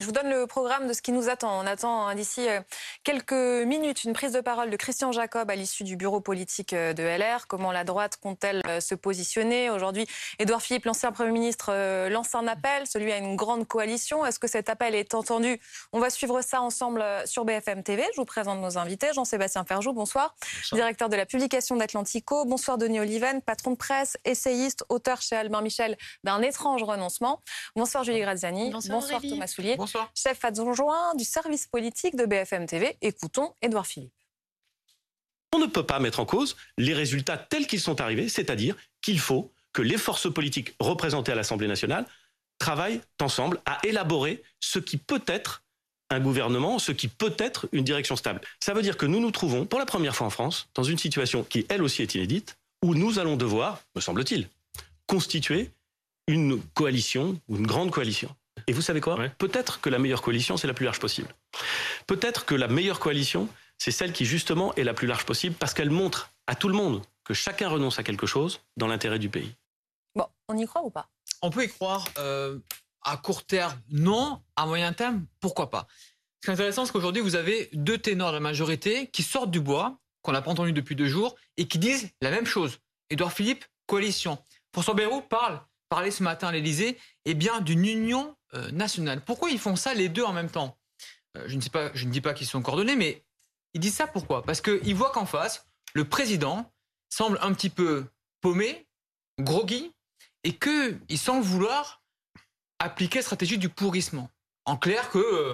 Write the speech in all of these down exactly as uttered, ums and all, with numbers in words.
Je vous donne le programme de ce qui nous attend. On attend hein, d'ici quelques minutes une prise de parole de Christian Jacob à l'issue du bureau politique de L R. Comment la droite compte-t-elle se positionner? Aujourd'hui, Édouard Philippe, l'ancien Premier ministre, lance un appel, celui à une grande coalition. Est-ce que cet appel est entendu? On va suivre ça ensemble sur B F M T V. Je vous présente nos invités. Jean-Sébastien Ferjou, bonsoir. bonsoir. Directeur de la publication d'Atlantico. Bonsoir Denis Oliven, patron de presse, essayiste, auteur chez Albin Michel d'un étrange renoncement. Bonsoir Julie Graziani. Bonsoir, bonsoir Thomas Soulier. Bonsoir. Bonsoir. Chef adjoint du service politique de B F M T V. Écoutons Édouard Philippe. On ne peut pas mettre en cause les résultats tels qu'ils sont arrivés, c'est-à-dire qu'il faut que les forces politiques représentées à l'Assemblée nationale travaillent ensemble à élaborer ce qui peut être un gouvernement, ce qui peut être une direction stable. Ça veut dire que nous nous trouvons, pour la première fois en France, dans une situation qui, elle aussi, est inédite, où nous allons devoir, me semble-t-il, constituer une coalition, une grande coalition. Et vous savez quoi ? Ouais. Peut-être que la meilleure coalition, c'est la plus large possible. Peut-être que la meilleure coalition, c'est celle qui, justement, est la plus large possible parce qu'elle montre à tout le monde que chacun renonce à quelque chose dans l'intérêt du pays. Bon, on y croit ou pas ? On peut y croire. Euh, à court terme, non. À moyen terme, pourquoi pas ? Ce qui est intéressant, c'est qu'aujourd'hui, vous avez deux ténors de la majorité qui sortent du bois, qu'on n'a pas entendu depuis deux jours, et qui disent la même chose. Édouard Philippe, coalition. François Bayrou parle, parlait ce matin à l'Élysée, eh bien, d'une union Euh, nationale. Pourquoi ils font ça les deux en même temps ? euh, je, ne sais pas, je ne dis pas qu'ils sont coordonnés, mais ils disent ça pourquoi ? Parce qu'ils voient qu'en face, le président semble un petit peu paumé, groggy, et qu'il semble vouloir appliquer la stratégie du pourrissement. En clair que euh,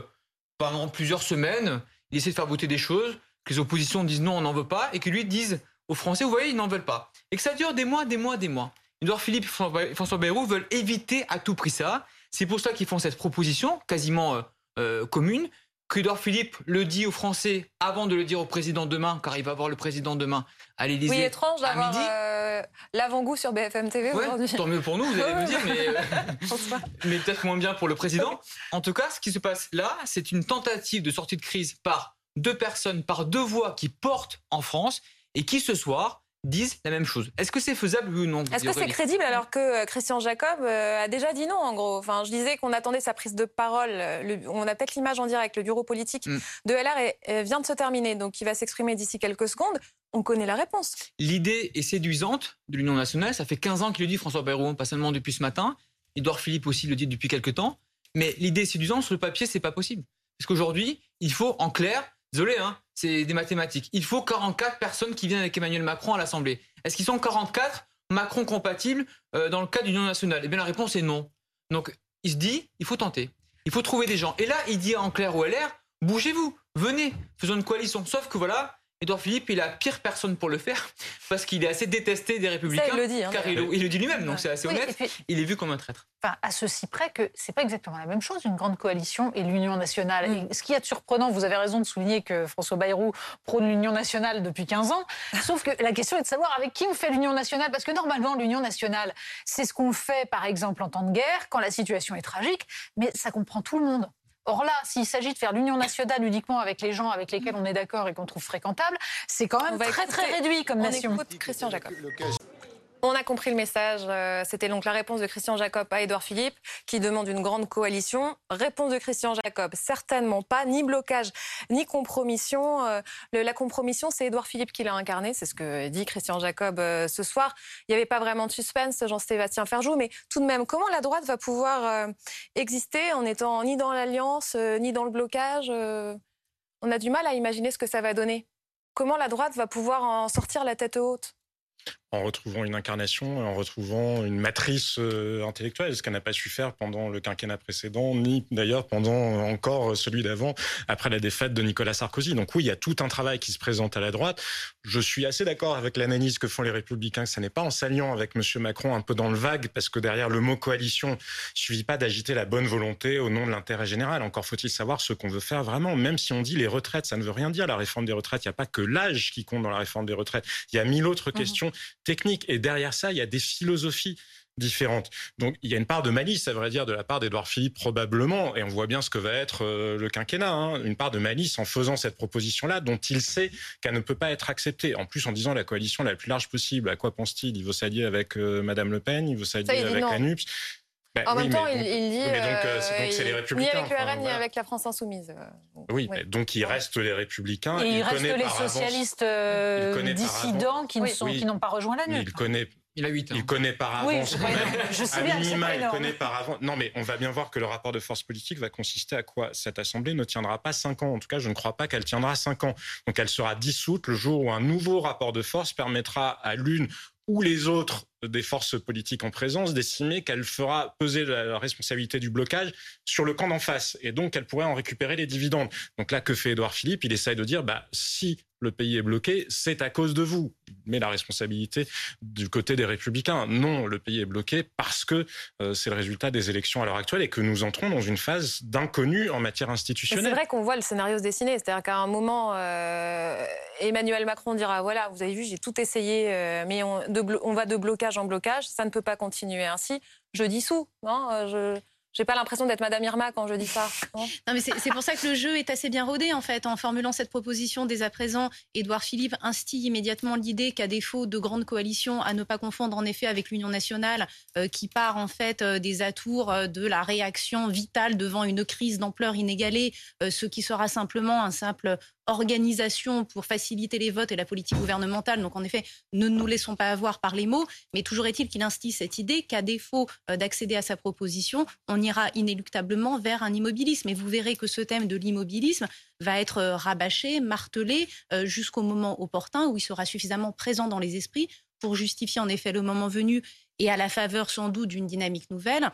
pendant plusieurs semaines, il essaie de faire voter des choses, que les oppositions disent non, on n'en veut pas, et que lui disent aux Français, vous voyez, ils n'en veulent pas. Et que ça dure des mois, des mois, des mois. Édouard Philippe et François Bayrou veulent éviter à tout prix ça. C'est pour ça qu'ils font cette proposition quasiment euh, euh, commune, qu'Édouard Philippe le dit aux Français avant de le dire au président demain, car il va voir le président demain à l'Élysée. Oui, étrange d'avoir euh, l'avant-goût sur B F M T V ouais, aujourd'hui. Tant mieux pour nous, vous allez me dire, mais, euh, mais peut-être moins bien pour le président. En tout cas, ce qui se passe là, c'est une tentative de sortie de crise par deux personnes, par deux voix qui portent en France et qui, ce soir, disent la même chose. Est-ce que c'est faisable ou non? Est-ce que c'est crédible alors que Christian Jacob a déjà dit non, en gros? Enfin, je disais qu'on attendait sa prise de parole. Le, on a peut-être l'image en direct. Le bureau politique mm. de L R vient de se terminer, donc il va s'exprimer d'ici quelques secondes. On connaît la réponse. L'idée est séduisante de l'Union nationale. Ça fait quinze ans qu'il le dit, François Bayrou, pas seulement depuis ce matin. Édouard Philippe aussi le dit depuis quelques temps. Mais l'idée est séduisante. Sur le papier, c'est pas possible. Parce qu'aujourd'hui, il faut, en clair... Désolé, hein, c'est des mathématiques. Il faut quarante-quatre personnes qui viennent avec Emmanuel Macron à l'Assemblée. Est-ce qu'ils sont quarante-quatre Macron compatibles euh, dans le cadre de l'Union nationale? Eh bien, la réponse est non. Donc, il se dit, il faut tenter. Il faut trouver des gens. Et là, il dit en clair au L R, bougez-vous, venez, faisons une coalition. Sauf que voilà, Édouard Philippe est la pire personne pour le faire parce qu'il est assez détesté des Républicains. Ça, il le dit, hein, car il, il le dit lui-même, donc c'est assez oui, honnête. Puis, il est vu comme un traître. Enfin, à ceci près que c'est pas exactement la même chose, une grande coalition et l'Union nationale. Mmh. Et ce qu'il y a de surprenant, vous avez raison de souligner que François Bayrou prône l'Union nationale depuis quinze ans, sauf que la question est de savoir avec qui on fait l'Union nationale, parce que normalement l'Union nationale, c'est ce qu'on fait par exemple en temps de guerre, quand la situation est tragique, mais ça comprend tout le monde. Or là, s'il s'agit de faire l'union nationale uniquement avec les gens avec lesquels on est d'accord et qu'on trouve fréquentable, c'est quand même très très réduit comme nation. On écoute Christian Jacob. On a compris le message. C'était donc la réponse de Christian Jacob à Édouard Philippe qui demande une grande coalition. Réponse de Christian Jacob, certainement pas, ni blocage, ni compromission. La compromission, c'est Édouard Philippe qui l'a incarnée. C'est ce que dit Christian Jacob ce soir. Il n'y avait pas vraiment de suspense, Jean-Sébastien Ferjou. Mais tout de même, comment la droite va pouvoir exister en étant ni dans l'alliance, ni dans le blocage? On a du mal à imaginer ce que ça va donner. Comment la droite va pouvoir en sortir la tête haute ? En retrouvant une incarnation, en retrouvant une matrice euh, intellectuelle, ce qu'elle n'a pas su faire pendant le quinquennat précédent, ni d'ailleurs pendant encore celui d'avant, après la défaite de Nicolas Sarkozy. Donc oui, il y a tout un travail qui se présente à la droite. Je suis assez d'accord avec l'analyse que font les Républicains, que ça n'est pas en s'alliant avec M. Macron un peu dans le vague, parce que derrière le mot coalition, il ne suffit pas d'agiter la bonne volonté au nom de l'intérêt général. Encore faut-il savoir ce qu'on veut faire vraiment. Même si on dit les retraites, ça ne veut rien dire. La réforme des retraites, il n'y a pas que l'âge qui compte dans la réforme des retraites. Il y a mille autres mmh. questions technique. Et derrière ça, il y a des philosophies différentes. Donc, il y a une part de malice, à vrai dire, de la part d'Édouard Philippe, probablement, et on voit bien ce que va être euh, le quinquennat, hein, une part de malice en faisant cette proposition-là, dont il sait qu'elle ne peut pas être acceptée. En plus, en disant la coalition la plus large possible, à quoi pense-t-il ? Il veut s'allier avec euh, Madame Le Pen, il veut s'allier avec la NUPES. Ben, en oui, même temps, mais, il, il dit... Mais donc, euh, donc c'est les Républicains. Ni avec le R N, enfin, ni voilà. avec la France Insoumise. Donc, oui, oui. donc il reste les Républicains. Et il, il reste les socialistes euh, dissidents qui n'ont oui. oui. pas rejoint la NUPES. Il connaît... Il a huit ans. Il connaît par avance. Oui, je sais bien. À minima, il connaît par avance. Non, mais on va bien voir que le rapport de force politique va consister à quoi? Cette Assemblée ne tiendra pas cinq ans. En tout cas, je ne crois pas qu'elle tiendra cinq ans. Donc, elle sera dissoute le jour où un nouveau rapport de force permettra à l'une ou les autres des forces politiques en présence d'estimer qu'elle fera peser la responsabilité du blocage sur le camp d'en face. Et donc, elle pourrait en récupérer les dividendes. Donc là, que fait Édouard Philippe? Il essaye de dire, bah, si le pays est bloqué, c'est à cause de vous. Il met la responsabilité du côté des Républicains. Non, le pays est bloqué parce que euh, c'est le résultat des élections à l'heure actuelle et que nous entrons dans une phase d'inconnu en matière institutionnelle. C'est vrai qu'on voit le scénario se dessiner. C'est-à-dire qu'à un moment, euh, Emmanuel Macron dira, voilà, vous avez vu, j'ai tout essayé, euh, mais on, de, on va de blocage en blocage, ça ne peut pas continuer ainsi. Je dissous. Hein, je n'ai pas l'impression d'être Madame Irma quand je dis ça. Non, non mais c'est pour ça que le jeu est assez bien rodé en fait. En formulant cette proposition dès à présent, Édouard Philippe instille immédiatement l'idée qu'à défaut de grandes coalitions, à ne pas confondre en effet avec l'Union nationale, euh, qui part en fait euh, des atours euh, de la réaction vitale devant une crise d'ampleur inégalée, euh, ce qui sera simplement un simple organisation pour faciliter les votes et la politique gouvernementale. Donc, en effet, ne nous laissons pas avoir par les mots. Mais toujours est-il qu'il instille cette idée qu'à défaut d'accéder à sa proposition, on ira inéluctablement vers un immobilisme. Et vous verrez que ce thème de l'immobilisme va être rabâché, martelé, jusqu'au moment opportun où il sera suffisamment présent dans les esprits pour justifier, en effet, le moment venu et à la faveur, sans doute, d'une dynamique nouvelle,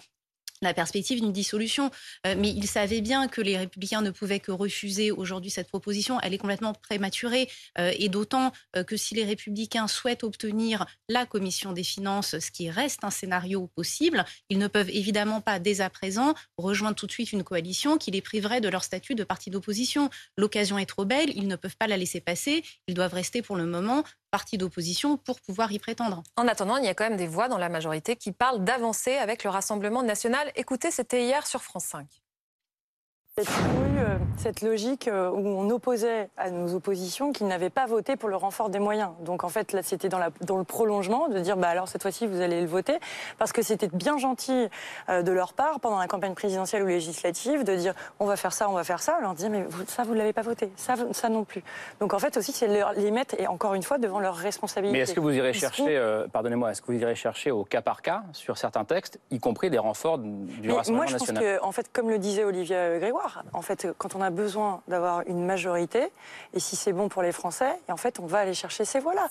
la perspective d'une dissolution. Euh, mais il savait bien que les Républicains ne pouvaient que refuser aujourd'hui cette proposition. Elle est complètement prématurée. Euh, et d'autant euh, que si les Républicains souhaitent obtenir la Commission des Finances, ce qui reste un scénario possible, ils ne peuvent évidemment pas, dès à présent, rejoindre tout de suite une coalition qui les priverait de leur statut de parti d'opposition. L'occasion est trop belle, ils ne peuvent pas la laisser passer. Ils doivent rester pour le moment parti d'opposition pour pouvoir y prétendre. En attendant, il y a quand même des voix dans la majorité qui parlent d'avancer avec le Rassemblement national. Écoutez, c'était hier sur France cinq. Il y a eu cette logique où on opposait à nos oppositions qu'ils n'avaient pas voté pour le renfort des moyens. Donc en fait, là, c'était dans, la, dans le prolongement de dire, bah alors cette fois-ci, vous allez le voter, parce que c'était bien gentil euh, de leur part, pendant la campagne présidentielle ou législative, de dire, on va faire ça, on va faire ça. On leur dit, mais vous, ça, vous ne l'avez pas voté, ça, ça non plus. Donc en fait, aussi, c'est leur, les mettre, et encore une fois, devant leurs responsabilités. Mais est-ce que vous irez chercher, euh, pardonnez-moi, est-ce que vous irez chercher au cas par cas, sur certains textes, y compris des renforts du mais Rassemblement national? Moi, je pense que, en fait, comme le disait Olivia Grégoire, en fait, quand on a besoin d'avoir une majorité, et si c'est bon pour les Français, et en fait, on va aller chercher ces voix-là.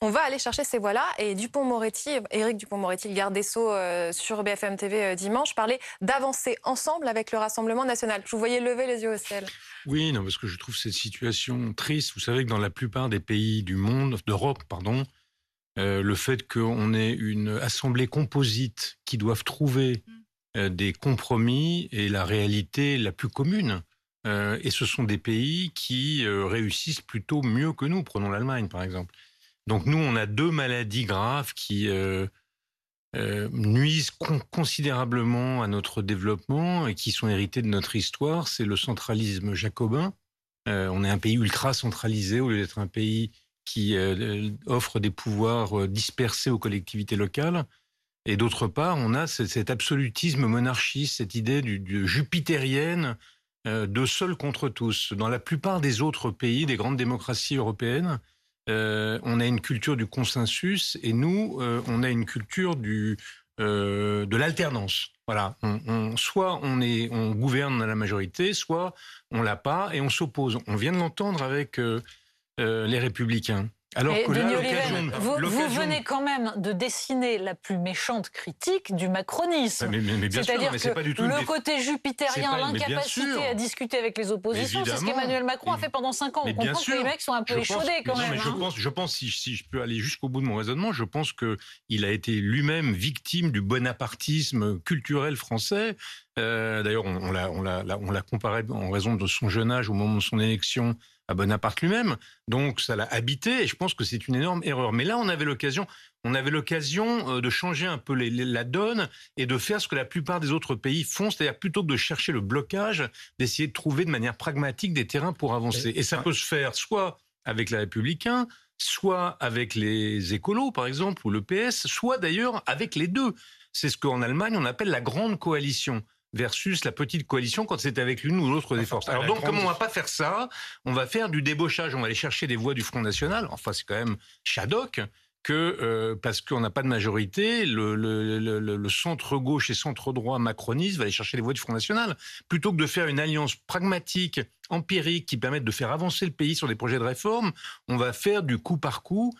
On va aller chercher ces voix-là. Et Dupond-Moretti, Éric Dupond-Moretti, le garde des Sceaux euh, sur B F M T V euh, dimanche, parlait d'avancer ensemble avec le Rassemblement national. Je vous voyais lever les yeux au ciel. Oui, non, parce que je trouve cette situation triste. Vous savez que dans la plupart des pays du monde, d'Europe, pardon, euh, le fait qu'on ait une assemblée composite qui doivent trouver Mmh. des compromis et la réalité la plus commune. Euh, et ce sont des pays qui euh, réussissent plutôt mieux que nous. Prenons l'Allemagne, par exemple. Donc nous, on a deux maladies graves qui euh, euh, nuisent con- considérablement à notre développement et qui sont héritées de notre histoire. C'est le centralisme jacobin. Euh, on est un pays ultra-centralisé au lieu d'être un pays qui euh, offre des pouvoirs dispersés aux collectivités locales. Et d'autre part, on a cet absolutisme monarchiste, cette idée du, du jupitérienne euh, de seul contre tous. Dans la plupart des autres pays, des grandes démocraties européennes, euh, on a une culture du consensus et nous, euh, on a une culture du, euh, de l'alternance. Voilà. On, on, soit on, est, on gouverne à la majorité, soit on ne l'a pas et on s'oppose. On vient de l'entendre avec euh, euh, les Républicains. Alors que là, Oliven, vous, vous venez quand même de dessiner la plus méchante critique du macronisme. Mais, mais, mais c'est-à-dire que pas du tout le côté jupitérien, l'incapacité à discuter avec les oppositions, c'est ce qu'Emmanuel Macron a fait pendant cinq ans. On comprend que les mecs sont un peu échaudés quand même. Non, mais hein. Je pense, je pense si, si je peux aller jusqu'au bout de mon raisonnement, je pense qu'il a été lui-même victime du bonapartisme culturel français. Euh, d'ailleurs, on, on, l'a, on, l'a, on l'a comparé en raison de son jeune âge au moment de son élection à Bonaparte lui-même, donc ça l'a habité et je pense que c'est une énorme erreur. Mais là, on avait l'occasion, on avait l'occasion de changer un peu les, les, la donne et de faire ce que la plupart des autres pays font, c'est-à-dire plutôt que de chercher le blocage, d'essayer de trouver de manière pragmatique des terrains pour avancer. Et ça peut se faire soit avec les Républicains, soit avec les écolos, par exemple, ou le P S, soit d'ailleurs avec les deux. C'est ce qu'en Allemagne, on appelle la grande coalition versus la petite coalition quand c'est avec l'une ou l'autre des forces. Alors donc, comme on ne va pas faire ça, on va faire du débauchage, on va aller chercher des voix du Front National, enfin c'est quand même Shadok, que euh, parce qu'on n'a pas de majorité, le, le, le, le centre-gauche et centre-droit macroniste va aller chercher les voix du Front National, plutôt que de faire une alliance pragmatique, empirique, qui permette de faire avancer le pays sur des projets de réforme, on va faire du coup par coup.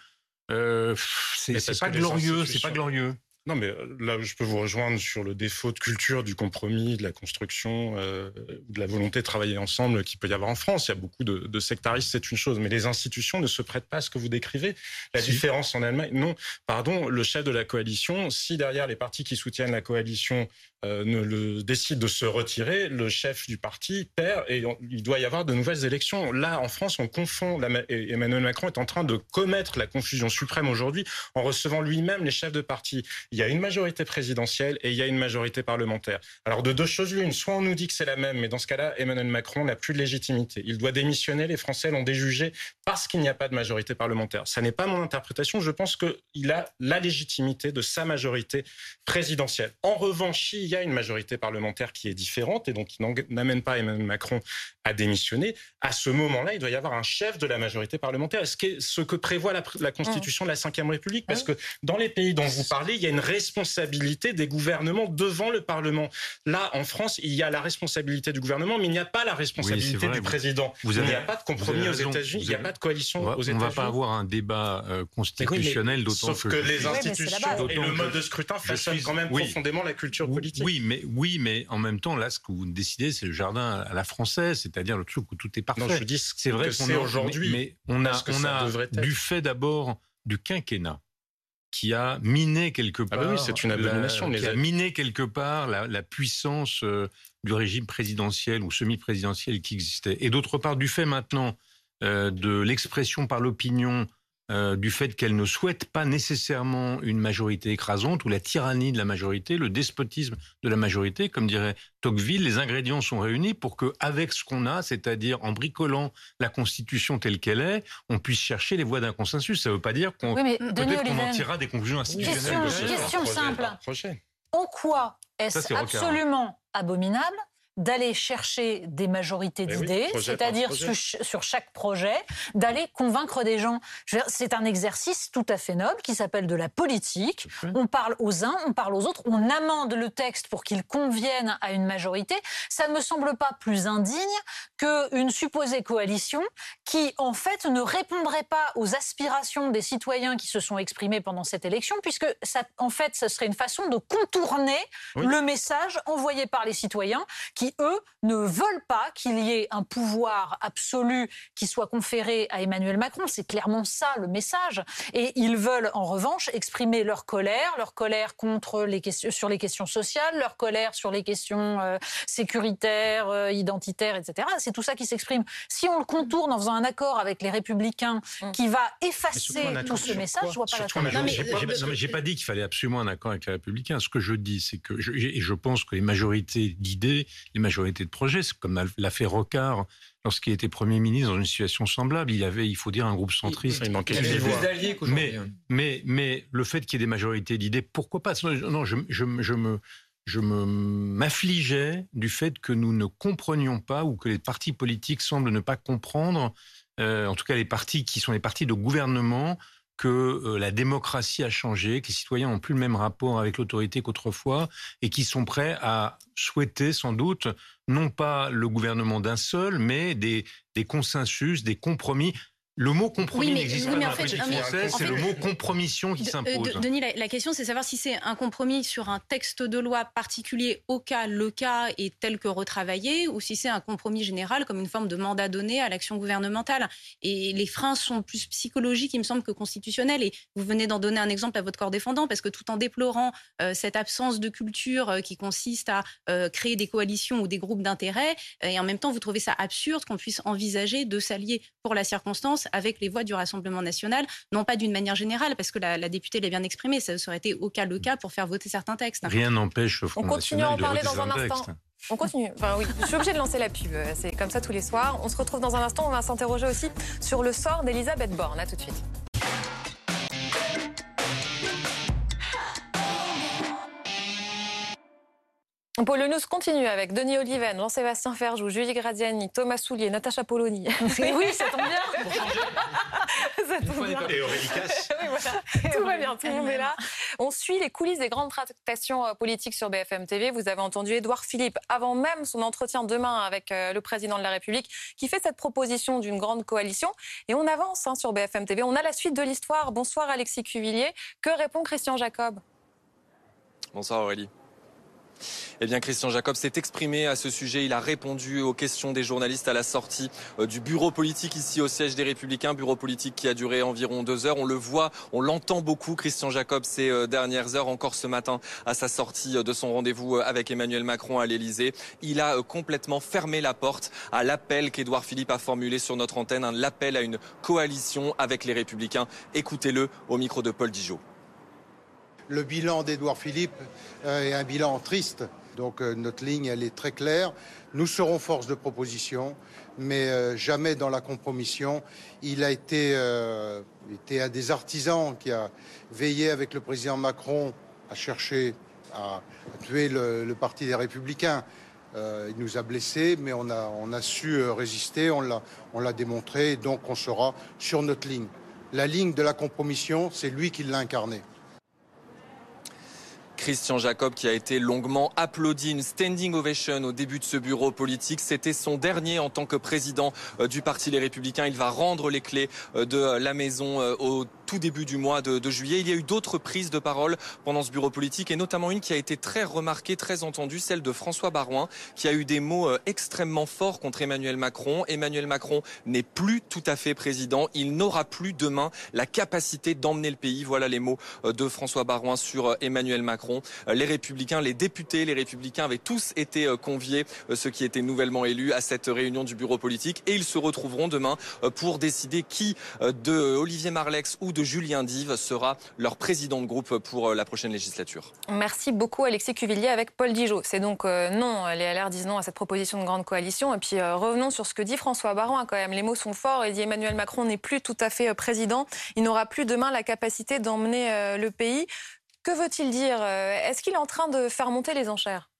Euh, c'est c'est pas glorieux, c'est pas glorieux. Non, mais là, je peux vous rejoindre sur le défaut de culture, du compromis, de la construction, euh, de la volonté de travailler ensemble qu'il peut y avoir en France. Il y a beaucoup de, de sectaristes, c'est une chose, mais les institutions ne se prêtent pas à ce que vous décrivez. La si. différence en Allemagne, non, pardon, le chef de la coalition, si derrière les partis qui soutiennent la coalition euh, ne le, décident de se retirer, le chef du parti perd et on, il doit y avoir de nouvelles élections. Là, en France, on confond. La, Emmanuel Macron est en train de commettre la confusion suprême aujourd'hui en recevant lui-même les chefs de parti. Il y a une majorité présidentielle et il y a une majorité parlementaire. Alors de deux choses l'une, soit on nous dit que c'est la même, mais dans ce cas-là, Emmanuel Macron n'a plus de légitimité. Il doit démissionner, les Français l'ont déjugé parce qu'il n'y a pas de majorité parlementaire. Ça n'est pas mon interprétation, je pense qu'il a la légitimité de sa majorité présidentielle. En revanche, il y a une majorité parlementaire qui est différente et donc qui n'amène pas Emmanuel Macron à démissionner. À ce moment-là, il doit y avoir un chef de la majorité parlementaire. Est-ce que ce que prévoit la, la Constitution de la cinquième République ? Parce que dans les pays dont vous parlez, il y a une responsabilité des gouvernements devant le Parlement. Là, en France, il y a la responsabilité du gouvernement, mais il n'y a pas la responsabilité oui, vrai, du président. Vous avez, il n'y a pas de compromis aux États-Unis, il n'y a pas de coalition va, aux États-Unis. On ne va pas avoir un débat euh, constitutionnel, d'autant que... Sauf que les institutions et le mode de scrutin façonnent suis... quand même oui. profondément la culture politique. Oui mais, oui, mais en même temps, là, ce que vous décidez, c'est le jardin à la française, c'est-à-dire le truc où tout est parfait. Non, je dis c'est vrai que c'est aujourd'hui. Mais on a, on a du fait d'abord du quinquennat, qui a miné quelque part, ah bah oui, c'est une abomination, la, qui a miné quelque part la, la puissance euh, du régime présidentiel ou semi-présidentiel qui existait. Et d'autre part, du fait maintenant euh, de l'expression par l'opinion, euh, du fait qu'elle ne souhaite pas nécessairement une majorité écrasante ou la tyrannie de la majorité, le despotisme de la majorité, comme dirait Tocqueville, les ingrédients sont réunis pour que, avec ce qu'on a, c'est-à-dire en bricolant la Constitution telle qu'elle est, on puisse chercher les voies d'un consensus. Ça ne veut pas dire qu'on oui, peut-être qu'on en tirera des conclusions institutionnelles. Question, de question simple. En quoi est-ce absolument Rocard. abominable d'aller chercher des majorités d'idées, oui, c'est-à-dire sur, sur chaque projet, d'aller convaincre des gens. C'est un exercice tout à fait noble qui s'appelle de la politique. On parle aux uns, on parle aux autres, on amende le texte pour qu'il convienne à une majorité. Ça ne me semble pas plus indigne qu'une supposée coalition qui, en fait, ne répondrait pas aux aspirations des citoyens qui se sont exprimés pendant cette élection, puisque, ça, en fait, ce serait une façon de contourner oui. le message envoyé par les citoyens qui eux, ne veulent pas qu'il y ait un pouvoir absolu qui soit conféré à Emmanuel Macron. C'est clairement ça, le message. Et ils veulent, en revanche, exprimer leur colère, leur colère contre les questions, sur les questions sociales, leur colère sur les questions euh, sécuritaires, euh, identitaires, et cetera. C'est tout ça qui s'exprime. Si on le contourne en faisant un accord avec les Républicains qui va effacer tout ce message, je vois pas la fin. J'ai pas dit qu'il fallait absolument un accord avec les Républicains. Ce que je dis, c'est que... Je, et je pense que les majorités d'idées... Les majorités de projets, c'est comme l'a fait Rocard lorsqu'il était Premier ministre dans une situation semblable. Il avait, il faut dire, un groupe centriste. Il manquait des alliés qu'aujourd'hui. Mais, mais, mais le fait qu'il y ait des majorités d'idées, pourquoi pas ? Non, je, je, je me... je m'affligeais du fait que nous ne comprenions pas ou que les partis politiques semblent ne pas comprendre, euh, en tout cas les partis qui sont les partis de gouvernement, que euh, la démocratie a changé, que les citoyens n'ont plus le même rapport avec l'autorité qu'autrefois et qui sont prêts à souhaiter sans doute, non pas le gouvernement d'un seul, mais des, des consensus, des compromis. Le mot compromis oui, n'existe oui, pas mais dans en la politique fait, française, c'est le mot compromission qui de, s'impose. De, Denis, la, la question, c'est savoir si c'est un compromis sur un texte de loi particulier au cas, le cas est tel que retravaillé, ou si c'est un compromis général comme une forme de mandat donné à l'action gouvernementale. Et les freins sont plus psychologiques, il me semble, que constitutionnels. Et vous venez d'en donner un exemple à votre corps défendant, parce que tout en déplorant euh, cette absence de culture euh, qui consiste à euh, créer des coalitions ou des groupes d'intérêt, euh, et en même temps, vous trouvez ça absurde qu'on puisse envisager de s'allier pour la circonstance avec les voix du Rassemblement national, non pas d'une manière générale, parce que la, la députée l'a bien exprimé, ça aurait été au cas le cas pour faire voter certains textes. Rien n'empêche le Front National de voter certains textes. On continue. Enfin, oui, je suis obligée de lancer la pub, c'est comme ça tous les soirs. On se retrouve dans un instant, on va s'interroger aussi sur le sort d'Elisabeth Borne. À tout de suite. Pôle News continue avec Denis Oliven, Jean-Sébastien Ferjou, Julie Graziani, Thomas Soulier, Natacha Poloni. Oui, ça tombe bien. Pour changer. Ça tombe bien. Et Aurélie Casse. Oui, voilà. Tout va bien, tout le monde est là. On suit les coulisses des grandes tractations politiques sur B F M T V. Vous avez entendu Édouard Philippe, avant même son entretien demain avec le président de la République, qui fait cette proposition d'une grande coalition. Et on avance hein, sur B F M T V. On a la suite de l'histoire. Bonsoir Alexis Cuvillier. Que répond Christian Jacob? Bonsoir Aurélie. Eh bien, Christian Jacob s'est exprimé à ce sujet. Il a répondu aux questions des journalistes à la sortie du bureau politique ici au siège des Républicains. Bureau politique qui a duré environ deux heures. On le voit, on l'entend beaucoup, Christian Jacob, ces dernières heures. Encore ce matin, à sa sortie de son rendez-vous avec Emmanuel Macron à l'Élysée, il a complètement fermé la porte à l'appel qu'Édouard Philippe a formulé sur notre antenne. Un appel à une coalition avec les Républicains. Écoutez-le au micro de Paul Dijot. Le bilan d'Édouard Philippe est un bilan triste. Donc notre ligne, elle est très claire. Nous serons force de proposition, mais jamais dans la compromission. Il a été, euh, été un des artisans qui a veillé avec le président Macron à chercher à, à tuer le, le parti des Républicains. Euh, il nous a blessés, mais on a, on a su résister, on l'a, on l'a démontré, et donc on sera sur notre ligne. La ligne de la compromission, c'est lui qui l'a incarnée. Christian Jacob qui a été longuement applaudi, une standing ovation au début de ce bureau politique. C'était son dernier en tant que président du Parti Les Républicains. Il va rendre les clés de la maison au tout début du mois de, de juillet. Il y a eu d'autres prises de parole pendant ce bureau politique et notamment une qui a été très remarquée, très entendue, celle de François Baroin qui a eu des mots extrêmement forts contre Emmanuel Macron. Emmanuel Macron n'est plus tout à fait président. Il n'aura plus demain la capacité d'emmener le pays. Voilà les mots de François Baroin sur Emmanuel Macron. Les Républicains, les députés, les Républicains avaient tous été conviés, ceux qui étaient nouvellement élus, à cette réunion du bureau politique. Et ils se retrouveront demain pour décider qui de Olivier Marleix ou de Julien Dive sera leur président de groupe pour la prochaine législature. Merci beaucoup Alexis Cuvillier avec Paul Dijot. C'est donc euh, non, les L R disent non à cette proposition de grande coalition. Et puis euh, revenons sur ce que dit François Baroin quand même. Les mots sont forts. Il dit Emmanuel Macron n'est plus tout à fait président. Il n'aura plus demain la capacité d'emmener euh, le pays. Que veut-il dire? Est-ce qu'il est en train de faire monter les enchères?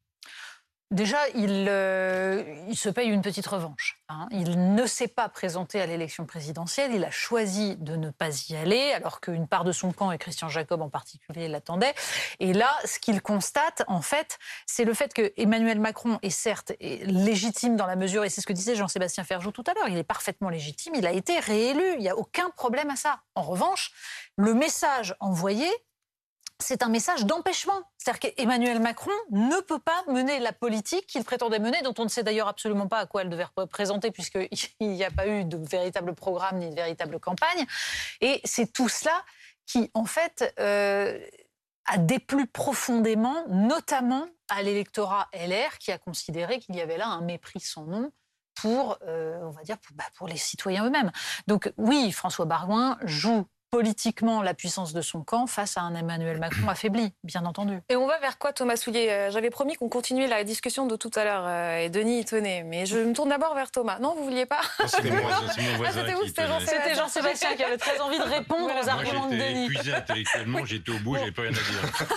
Déjà, il, euh, il se paye une petite revanche. Hein. Il ne s'est pas présenté à l'élection présidentielle. Il a choisi de ne pas y aller, alors qu'une part de son camp, et Christian Jacob en particulier, l'attendait. Et là, ce qu'il constate, en fait, c'est le fait que Emmanuel Macron est certes légitime dans la mesure, et c'est ce que disait Jean-Sébastien Ferjou tout à l'heure, il est parfaitement légitime, il a été réélu, il n'y a aucun problème à ça. En revanche, le message envoyé, c'est un message d'empêchement. C'est-à-dire qu'Emmanuel Macron ne peut pas mener la politique qu'il prétendait mener, dont on ne sait d'ailleurs absolument pas à quoi elle devait représenter, puisqu'il n'y a pas eu de véritable programme ni de véritable campagne. Et c'est tout cela qui, en fait, euh, a déplu profondément, notamment à l'électorat L R, qui a considéré qu'il y avait là un mépris sans nom pour, euh, on va dire, pour, bah, pour les citoyens eux-mêmes. Donc oui, François Baroin joue politiquement la puissance de son camp face à un Emmanuel Macron affaibli, bien entendu. Et on va vers quoi, Thomas Soulier? J'avais promis qu'on continuait la discussion de tout à l'heure, et Denis, tenez, mais je me tourne d'abord vers Thomas. Non, vous vouliez pas? C'était moi, c'est mon voisin. Ah, c'était vous, c'était Jean-Sébastien, Jean-Sébastien qui avait très envie de répondre voilà. aux moi, arguments de Denis. J'étais épuisé intellectuellement, j'étais au bout, j'avais pas rien à dire.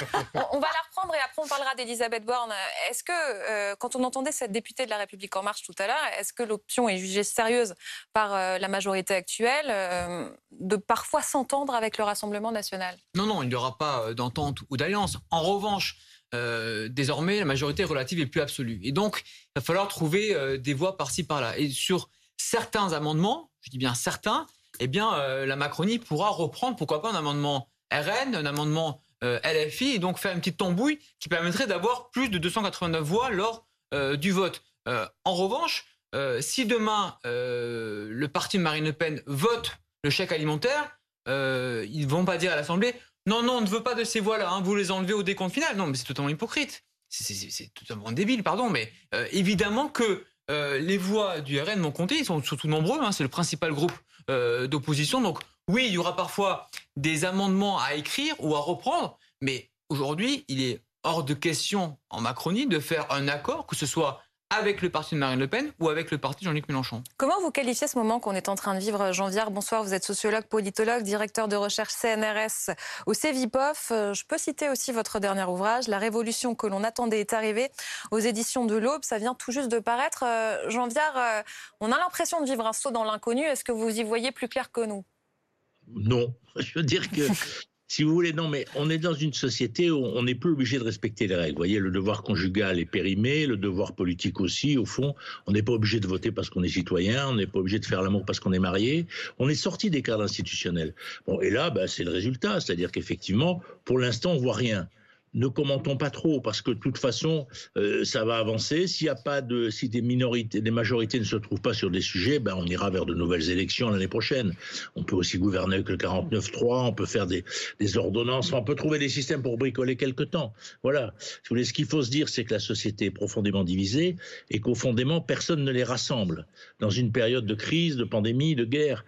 On va la reprendre et après on parlera d'Elisabeth Borne. Est-ce que, euh, quand on entendait cette députée de La République En Marche tout à l'heure, est-ce que l'option est jugée sérieuse par euh, la majorité actuelle, euh, de parfois sans entendre avec le Rassemblement national? Non, non, il n'y aura pas d'entente ou d'alliance. En revanche, euh, désormais, la majorité relative est plus absolue. Et donc, il va falloir trouver euh, des voies par-ci, par-là. Et sur certains amendements, je dis bien certains, eh bien, euh, la Macronie pourra reprendre, pourquoi pas, un amendement R N, un amendement euh, L F I, et donc faire une petite tambouille qui permettrait d'avoir plus de deux cent quatre-vingt-neuf voix lors euh, du vote. Euh, en revanche, euh, si demain, euh, le parti de Marine Le Pen vote le chèque alimentaire, Euh, ils ne vont pas dire à l'Assemblée « Non, non, on ne veut pas de ces voix-là, hein, vous les enlevez au décompte final ». Non, mais c'est totalement hypocrite. C'est, c'est, c'est totalement débile, pardon, mais euh, évidemment que euh, les voix du R N vont compter, ils sont surtout nombreux, hein, c'est le principal groupe euh, d'opposition. Donc oui, il y aura parfois des amendements à écrire ou à reprendre, mais aujourd'hui, il est hors de question en Macronie de faire un accord, que ce soit avec le parti de Marine Le Pen ou avec le parti de Jean-Luc Mélenchon. Comment vous qualifiez ce moment qu'on est en train de vivre, Jean Viard? Bonsoir, vous êtes sociologue, politologue, directeur de recherche C N R S au Cevipof. Je peux citer aussi votre dernier ouvrage, La révolution que l'on attendait est arrivée, aux éditions de l'Aube. Ça vient tout juste de paraître. Jean Viard, on a l'impression de vivre un saut dans l'inconnu. Est-ce que vous y voyez plus clair que nous? Non, je veux dire que... Si vous voulez, non, mais on est dans une société où on n'est plus obligé de respecter les règles. Vous voyez, le devoir conjugal est périmé, le devoir politique aussi, au fond. On n'est pas obligé de voter parce qu'on est citoyen, on n'est pas obligé de faire l'amour parce qu'on est marié. On est sorti des cadres institutionnels. Bon, et là, bah, c'est le résultat. C'est-à-dire qu'effectivement, pour l'instant, on ne voit rien. Ne commentons pas trop, parce que de toute façon, euh, ça va avancer. S'il y a pas de, si des minorités, des majorités ne se trouvent pas sur des sujets, ben on ira vers de nouvelles élections l'année prochaine. On peut aussi gouverner avec le quarante-neuf trois, on peut faire des, des ordonnances, on peut trouver des systèmes pour bricoler quelque temps. Voilà. Ce qu'il faut se dire, c'est que la société est profondément divisée et qu'au fondément, personne ne les rassemble dans une période de crise, de pandémie, de guerre.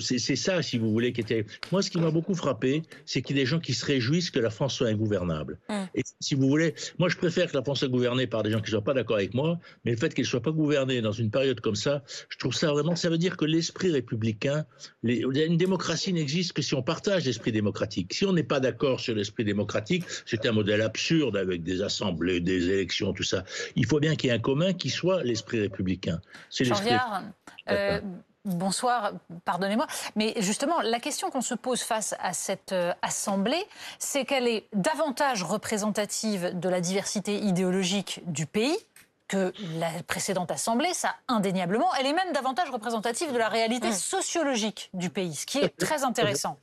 C'est ça, si vous voulez, qui était. Moi, ce qui m'a beaucoup frappé, c'est qu'il y a des gens qui se réjouissent que la France soit ingouvernable. Et si vous voulez, moi je préfère que la France soit gouvernée par des gens qui ne soient pas d'accord avec moi, mais le fait qu'elle ne soit pas gouvernée dans une période comme ça, je trouve ça vraiment, ça veut dire que l'esprit républicain, les, une démocratie n'existe que si on partage l'esprit démocratique. Si on n'est pas d'accord sur l'esprit démocratique, c'est un modèle absurde avec des assemblées, des élections, tout ça. Il faut bien qu'il y ait un commun qui soit l'esprit républicain. C'est l'esprit. Bonsoir, pardonnez-moi. Mais justement, la question qu'on se pose face à cette assemblée, c'est qu'elle est davantage représentative de la diversité idéologique du pays que la précédente assemblée, ça indéniablement. Elle est même davantage représentative de la réalité sociologique du pays, ce qui est très intéressant.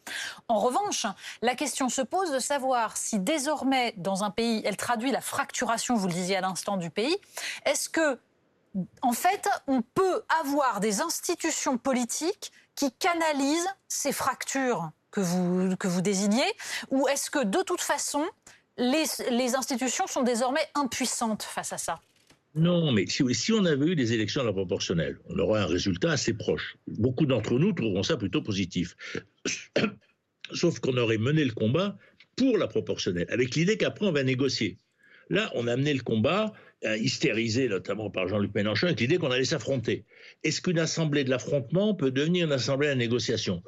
En revanche, la question se pose de savoir si désormais, dans un pays, elle traduit la fracturation, vous le disiez à l'instant, du pays, est-ce que en fait, on peut avoir des institutions politiques qui canalisent ces fractures que vous, que vous désignez, ou est-ce que, de toute façon, les, les institutions sont désormais impuissantes face à ça ? Non, mais si, si on avait eu des élections à la proportionnelle, on aurait un résultat assez proche. Beaucoup d'entre nous trouveront ça plutôt positif. Sauf qu'on aurait mené le combat pour la proportionnelle, avec l'idée qu'après, on va négocier. Là, on a amené le combat... hystérisé notamment par Jean-Luc Mélenchon, avec l'idée qu'on allait s'affronter. Est-ce qu'une assemblée de l'affrontement peut devenir une assemblée à la négociation?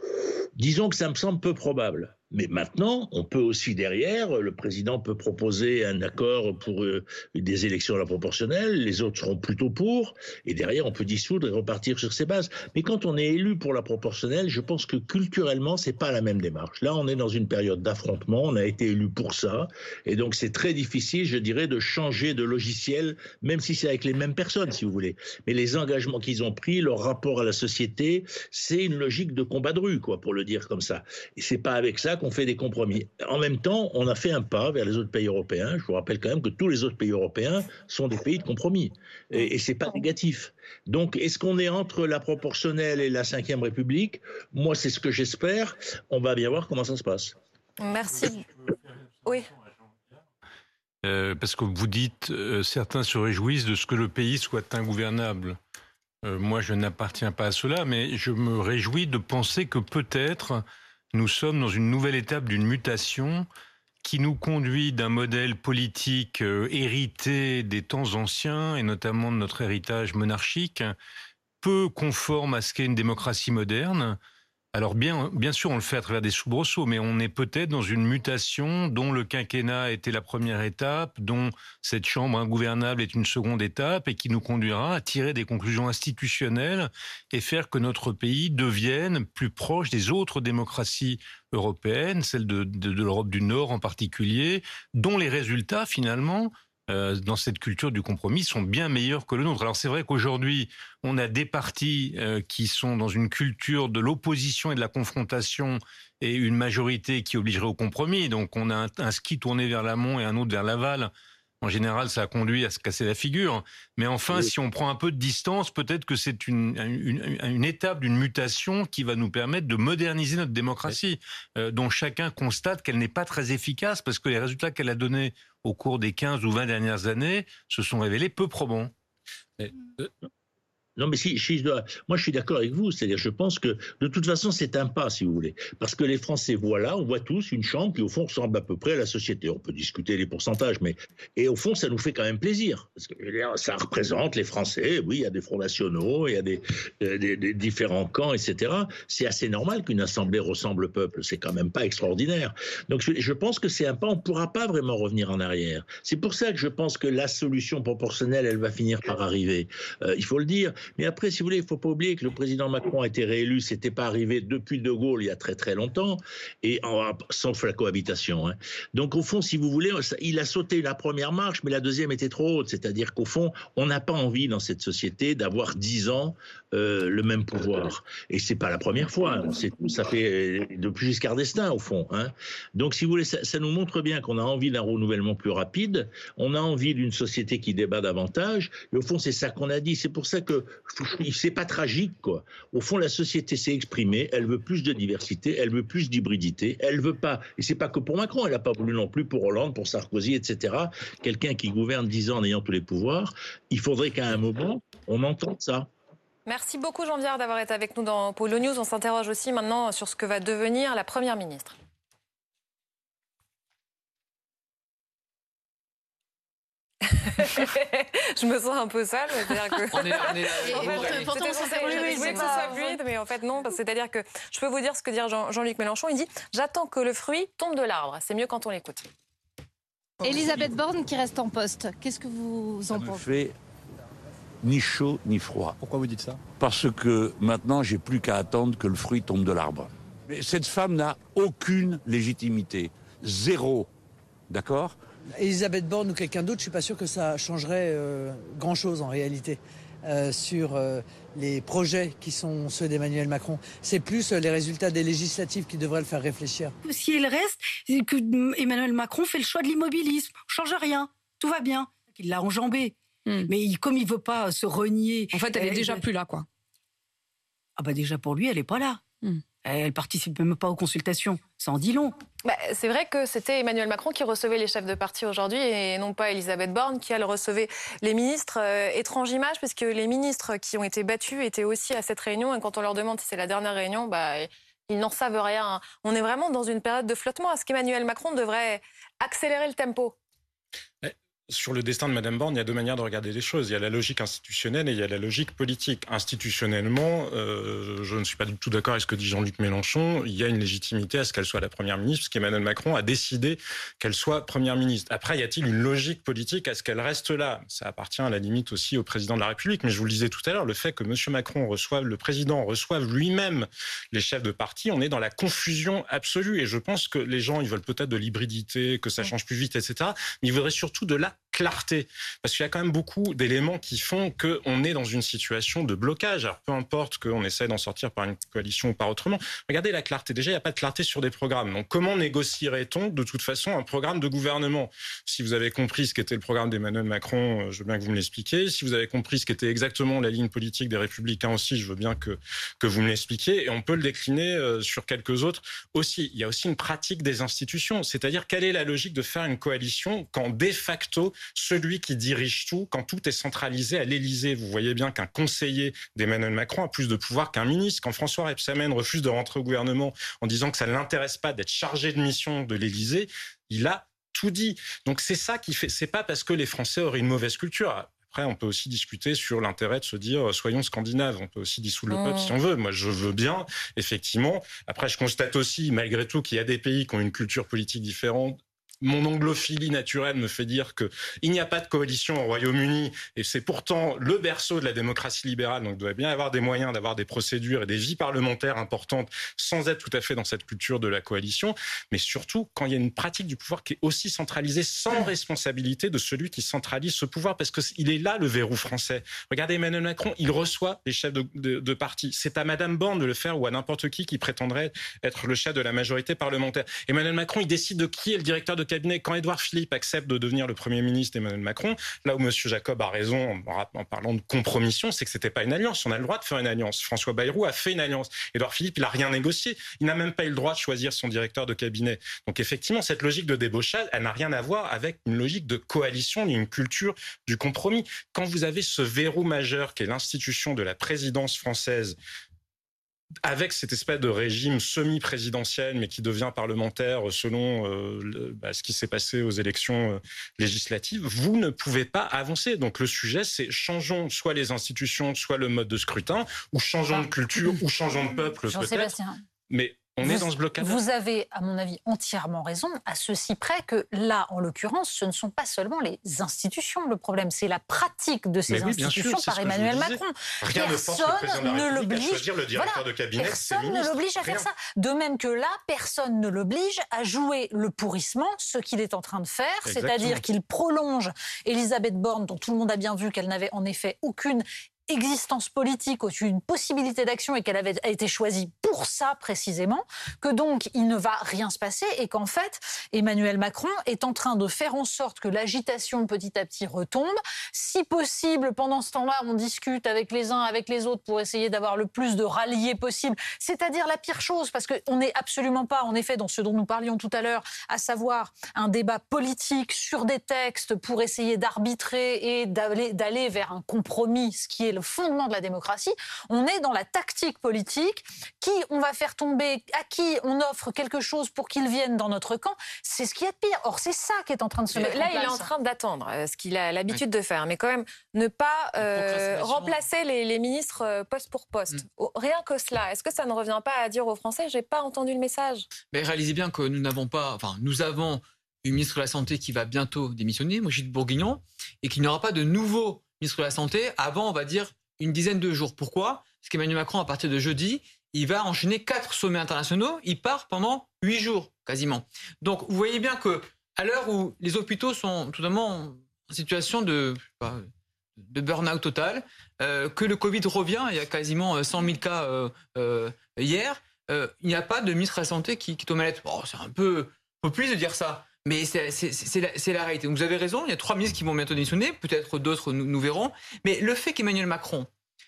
Disons que ça me semble peu probable. Mais maintenant, on peut aussi derrière, le président peut proposer un accord pour euh, des élections à la proportionnelle, les autres seront plutôt pour, et derrière on peut dissoudre et repartir sur ses bases. Mais quand on est élu pour la proportionnelle, je pense que culturellement, c'est pas la même démarche. Là, on est dans une période d'affrontement, on a été élu pour ça, et donc c'est très difficile, je dirais, de changer de logiciel, même si c'est avec les mêmes personnes, si vous voulez. Mais les engagements qu'ils ont pris, leur rapport à la société, c'est une logique de combat de rue, quoi, pour le dire comme ça. Et c'est pas avec ça qu'on fait des compromis. En même temps, on a fait un pas vers les autres pays européens. Je vous rappelle quand même que tous les autres pays européens sont des pays de compromis. Et, et c'est pas négatif. Donc, est-ce qu'on est entre la proportionnelle et la cinquième République? Moi, c'est ce que j'espère. On va bien voir comment ça se passe. Merci. Oui. Euh, parce que vous dites, euh, certains se réjouissent de ce que le pays soit ingouvernable. Euh, moi, je n'appartiens pas à cela, mais je me réjouis de penser que peut-être... nous sommes dans une nouvelle étape d'une mutation qui nous conduit d'un modèle politique euh, hérité des temps anciens, et notamment de notre héritage monarchique, peu conforme à ce qu'est une démocratie moderne. Alors bien, bien sûr, on le fait à travers des soubresauts, mais on est peut-être dans une mutation dont le quinquennat était la première étape, dont cette chambre ingouvernable est une seconde étape, et qui nous conduira à tirer des conclusions institutionnelles et faire que notre pays devienne plus proche des autres démocraties européennes, celle de, de, de l'Europe du Nord en particulier, dont les résultats, finalement, euh, dans cette culture du compromis, sont bien meilleurs que le nôtre. Alors c'est vrai qu'aujourd'hui, on a des partis euh, qui sont dans une culture de l'opposition et de la confrontation et une majorité qui obligerait au compromis. Donc on a un, un ski tourné vers l'amont et un autre vers l'aval. En général, ça a conduit à se casser la figure. Mais enfin, oui. Si on prend un peu de distance, peut-être que c'est une, une, une étape d'une mutation qui va nous permettre de moderniser notre démocratie, oui. euh, dont chacun constate qu'elle n'est pas très efficace parce que les résultats qu'elle a donnés au cours des quinze ou vingt dernières années se sont révélés peu probants. Mais, euh... Non, mais si, si je dois, moi je suis d'accord avec vous, c'est-à-dire je pense que de toute façon c'est un pas, si vous voulez, parce que les Français voient là, on voit tous une chambre qui au fond ressemble à peu près à la société. On peut discuter les pourcentages, mais et au fond ça nous fait quand même plaisir, parce que ça représente les Français. Oui, il y a des fronts nationaux, il y a des, des, des différents camps, et cetera. C'est assez normal qu'une assemblée ressemble au peuple, c'est quand même pas extraordinaire. Donc je, je pense que c'est un pas, on ne pourra pas vraiment revenir en arrière. C'est pour ça que je pense que la solution proportionnelle, elle va finir par arriver. Euh, il faut le dire. Mais après, si vous voulez, il ne faut pas oublier que le président Macron a été réélu, ce n'était pas arrivé depuis De Gaulle il y a très très longtemps, et en, sauf la cohabitation. Hein. Donc au fond, si vous voulez, il a sauté la première marche, mais la deuxième était trop haute. C'est-à-dire qu'au fond, on n'a pas envie dans cette société d'avoir dix ans euh, le même pouvoir. Et ce n'est pas la première fois. Hein. C'est, ça fait depuis Giscard d'Estaing, au fond. Hein. Donc si vous voulez, ça, ça nous montre bien qu'on a envie d'un renouvellement plus rapide, on a envie d'une société qui débat davantage, et au fond, c'est ça qu'on a dit. C'est pour ça que c'est pas tragique, quoi. Au fond, la société s'est exprimée, elle veut plus de diversité, elle veut plus d'hybridité, elle veut pas, et c'est pas que pour Macron, elle n'a pas voulu non plus pour Hollande, pour Sarkozy, et cetera. Quelqu'un qui gouverne dix ans en ayant tous les pouvoirs, il faudrait qu'à un moment, on entende ça. Merci beaucoup, Jean-Viard, d'avoir été avec nous dans Polo News. On s'interroge aussi maintenant sur ce que va devenir la Première ministre. Je me sens un peu sale, c'est-à-dire que on est là, on est là. En fait, pourtant, on s'est oui, oui, je voulais que ce soit fluide, mais en fait non, c'est-à-dire que je peux vous dire ce que dit Jean- Jean-Luc Mélenchon. Il dit « J'attends que le fruit tombe de l'arbre ». C'est mieux quand on l'écoute. Elisabeth Borne qui reste en poste. Qu'est-ce que vous en pensez ? Ça ne fait ni chaud ni froid. Pourquoi vous dites ça ? Parce que maintenant, j'ai plus qu'à attendre que le fruit tombe de l'arbre. Mais cette femme n'a aucune légitimité, zéro, d'accord ? Elisabeth Borne ou quelqu'un d'autre, je ne suis pas sûr que ça changerait euh, grand-chose en réalité euh, sur euh, les projets qui sont ceux d'Emmanuel Macron. C'est plus euh, les résultats des législatives qui devraient le faire réfléchir. Si elle reste, c'est que Emmanuel Macron fait le choix de l'immobilisme. On ne change rien, tout va bien. Il l'a enjambée, mmh. mais il, comme il ne veut pas se renier... En fait, elle n'est déjà elle... plus là, quoi. Ah bah déjà pour lui, elle n'est pas là. Mmh. Elle ne participe même pas aux consultations. Ça en dit long. Bah, c'est vrai que c'était Emmanuel Macron qui recevait les chefs de parti aujourd'hui et non pas Elisabeth Borne qui, elle, recevait les ministres. Euh, étrange image, puisque les ministres qui ont été battus étaient aussi à cette réunion. Et quand on leur demande si c'est la dernière réunion, bah, ils n'en savent rien. On est vraiment dans une période de flottement. Est-ce qu'Emmanuel Macron devrait accélérer le tempo ? Sur le destin de Mme Borne, il y a deux manières de regarder les choses. Il y a la logique institutionnelle et il y a la logique politique. Institutionnellement, euh, je ne suis pas du tout d'accord avec ce que dit Jean-Luc Mélenchon. Il y a une légitimité à ce qu'elle soit la Première ministre, puisqu'Emmanuel Macron a décidé qu'elle soit Première ministre. Après, y a-t-il une logique politique à ce qu'elle reste là ? Ça appartient à la limite aussi au président de la République. Mais je vous le disais tout à l'heure, le fait que M. Macron reçoive, le président reçoive lui-même les chefs de parti, on est dans la confusion absolue. Et je pense que les gens, ils veulent peut-être de l'hybridité, que ça change plus vite, et cetera. Mais ils voudraient surtout de la clarté, parce qu'il y a quand même beaucoup d'éléments qui font qu'on est dans une situation de blocage. Alors, peu importe qu'on essaie d'en sortir par une coalition ou par autrement, regardez la clarté. Déjà, il n'y a pas de clarté sur des programmes. Donc, comment négocierait-on de toute façon un programme de gouvernement ? Si vous avez compris ce qu'était le programme d'Emmanuel Macron, je veux bien que vous me l'expliquiez. Si vous avez compris ce qu'était exactement la ligne politique des Républicains aussi, je veux bien que, que vous me l'expliquiez. Et on peut le décliner sur quelques autres aussi. Il y a aussi une pratique des institutions, c'est-à-dire quelle est la logique de faire une coalition quand, de facto, celui qui dirige tout, quand tout est centralisé à l'Élysée. Vous voyez bien qu'un conseiller d'Emmanuel Macron a plus de pouvoir qu'un ministre. Quand François Rebsamen refuse de rentrer au gouvernement en disant que ça ne l'intéresse pas d'être chargé de mission de l'Élysée, il a tout dit. Donc c'est ça qui fait... C'est pas parce que les Français auraient une mauvaise culture. Après, on peut aussi discuter sur l'intérêt de se dire soyons scandinaves. On peut aussi dissoudre le peuple si on veut. Moi, je veux bien, effectivement. Après, je constate aussi, malgré tout, qu'il y a des pays qui ont une culture politique différente. Mon anglophilie naturelle me fait dire qu'il n'y a pas de coalition au Royaume-Uni et c'est pourtant le berceau de la démocratie libérale. Donc, il doit bien y avoir des moyens d'avoir des procédures et des vies parlementaires importantes sans être tout à fait dans cette culture de la coalition. Mais surtout, quand il y a une pratique du pouvoir qui est aussi centralisée sans responsabilité de celui qui centralise ce pouvoir, parce qu'il est là le verrou français. Regardez Emmanuel Macron, il reçoit les chefs de, de, de parti. C'est à Mme Borne de le faire ou à n'importe qui qui prétendrait être le chef de la majorité parlementaire. Emmanuel Macron, il décide de qui est le directeur de cabinet, quand Édouard Philippe accepte de devenir le Premier ministre d'Emmanuel Macron, là où M. Jacob a raison en, en parlant de compromission, c'est que ce n'était pas une alliance. On a le droit de faire une alliance. François Bayrou a fait une alliance. Édouard Philippe, il n'a rien négocié. Il n'a même pas eu le droit de choisir son directeur de cabinet. Donc effectivement, cette logique de débauchage, elle n'a rien à voir avec une logique de coalition ni une culture du compromis. Quand vous avez ce verrou majeur qui est l'institution de la présidence française, avec cette espèce de régime semi-présidentiel, mais qui devient parlementaire selon euh, le, bah, ce qui s'est passé aux élections euh, législatives, vous ne pouvez pas avancer. Donc le sujet, c'est changeons soit les institutions, soit le mode de scrutin, ou changeons de culture, ou changeons de peuple peut-être. Mais on vous, est dans ce blocage. Vous avez, à mon avis, entièrement raison, à ceci près que là, en l'occurrence, ce ne sont pas seulement les institutions le problème, c'est la pratique de ces oui, institutions sûr, par Emmanuel Macron. Rien personne ne l'oblige voilà, à faire ça. De même que là, personne ne l'oblige à jouer le pourrissement, ce qu'il est en train de faire, c'est-à-dire qu'il prolonge Elisabeth Borne, dont tout le monde a bien vu qu'elle n'avait en effet aucune existence politique, une possibilité d'action et qu'elle avait été choisie pour ça précisément, que donc il ne va rien se passer et qu'en fait Emmanuel Macron est en train de faire en sorte que l'agitation petit à petit retombe. Si possible, pendant ce temps-là, on discute avec les uns, avec les autres pour essayer d'avoir le plus de ralliés possible, c'est-à-dire la pire chose, parce qu'on n'est absolument pas, en effet, dans ce dont nous parlions tout à l'heure, à savoir un débat politique sur des textes pour essayer d'arbitrer et d'aller vers un compromis, ce qui est le fondement de la démocratie. On est dans la tactique politique, qui on va faire tomber, à qui on offre quelque chose pour qu'il vienne dans notre camp, c'est ce qui est pire. Or, c'est ça qui est en train de se mettre en place. Là, il est en train d'attendre, ce qu'il a l'habitude de faire, mais quand même ne pas euh, remplacer les, les ministres poste pour poste. Mmh. Rien que cela, est-ce que ça ne revient pas à dire aux Français, j'ai pas entendu le message? Mais réalisez bien que nous n'avons pas, enfin, nous avons une ministre de la Santé qui va bientôt démissionner, Brigitte Bourguignon, et qu'il n'y aura pas de nouveau ministre de la Santé avant, on va dire, une dizaine de jours. Pourquoi? Parce qu'Emmanuel Macron, à partir de jeudi, il va enchaîner quatre sommets internationaux. Il part pendant huit jours, quasiment. Donc, vous voyez bien que à l'heure où les hôpitaux sont tout en situation de, de burn-out total, euh, que le Covid revient, il y a quasiment cent mille cas euh, euh, hier, euh, il n'y a pas de ministre de la Santé qui, qui est aux manettes. Oh, c'est un peu populiste de dire ça. Mais c'est, c'est, c'est, la, c'est la réalité. Donc vous avez raison, il y a trois ministres qui vont bientôt démissionner, peut-être d'autres, nous, nous verrons. Mais le fait qu'Emmanuel Macron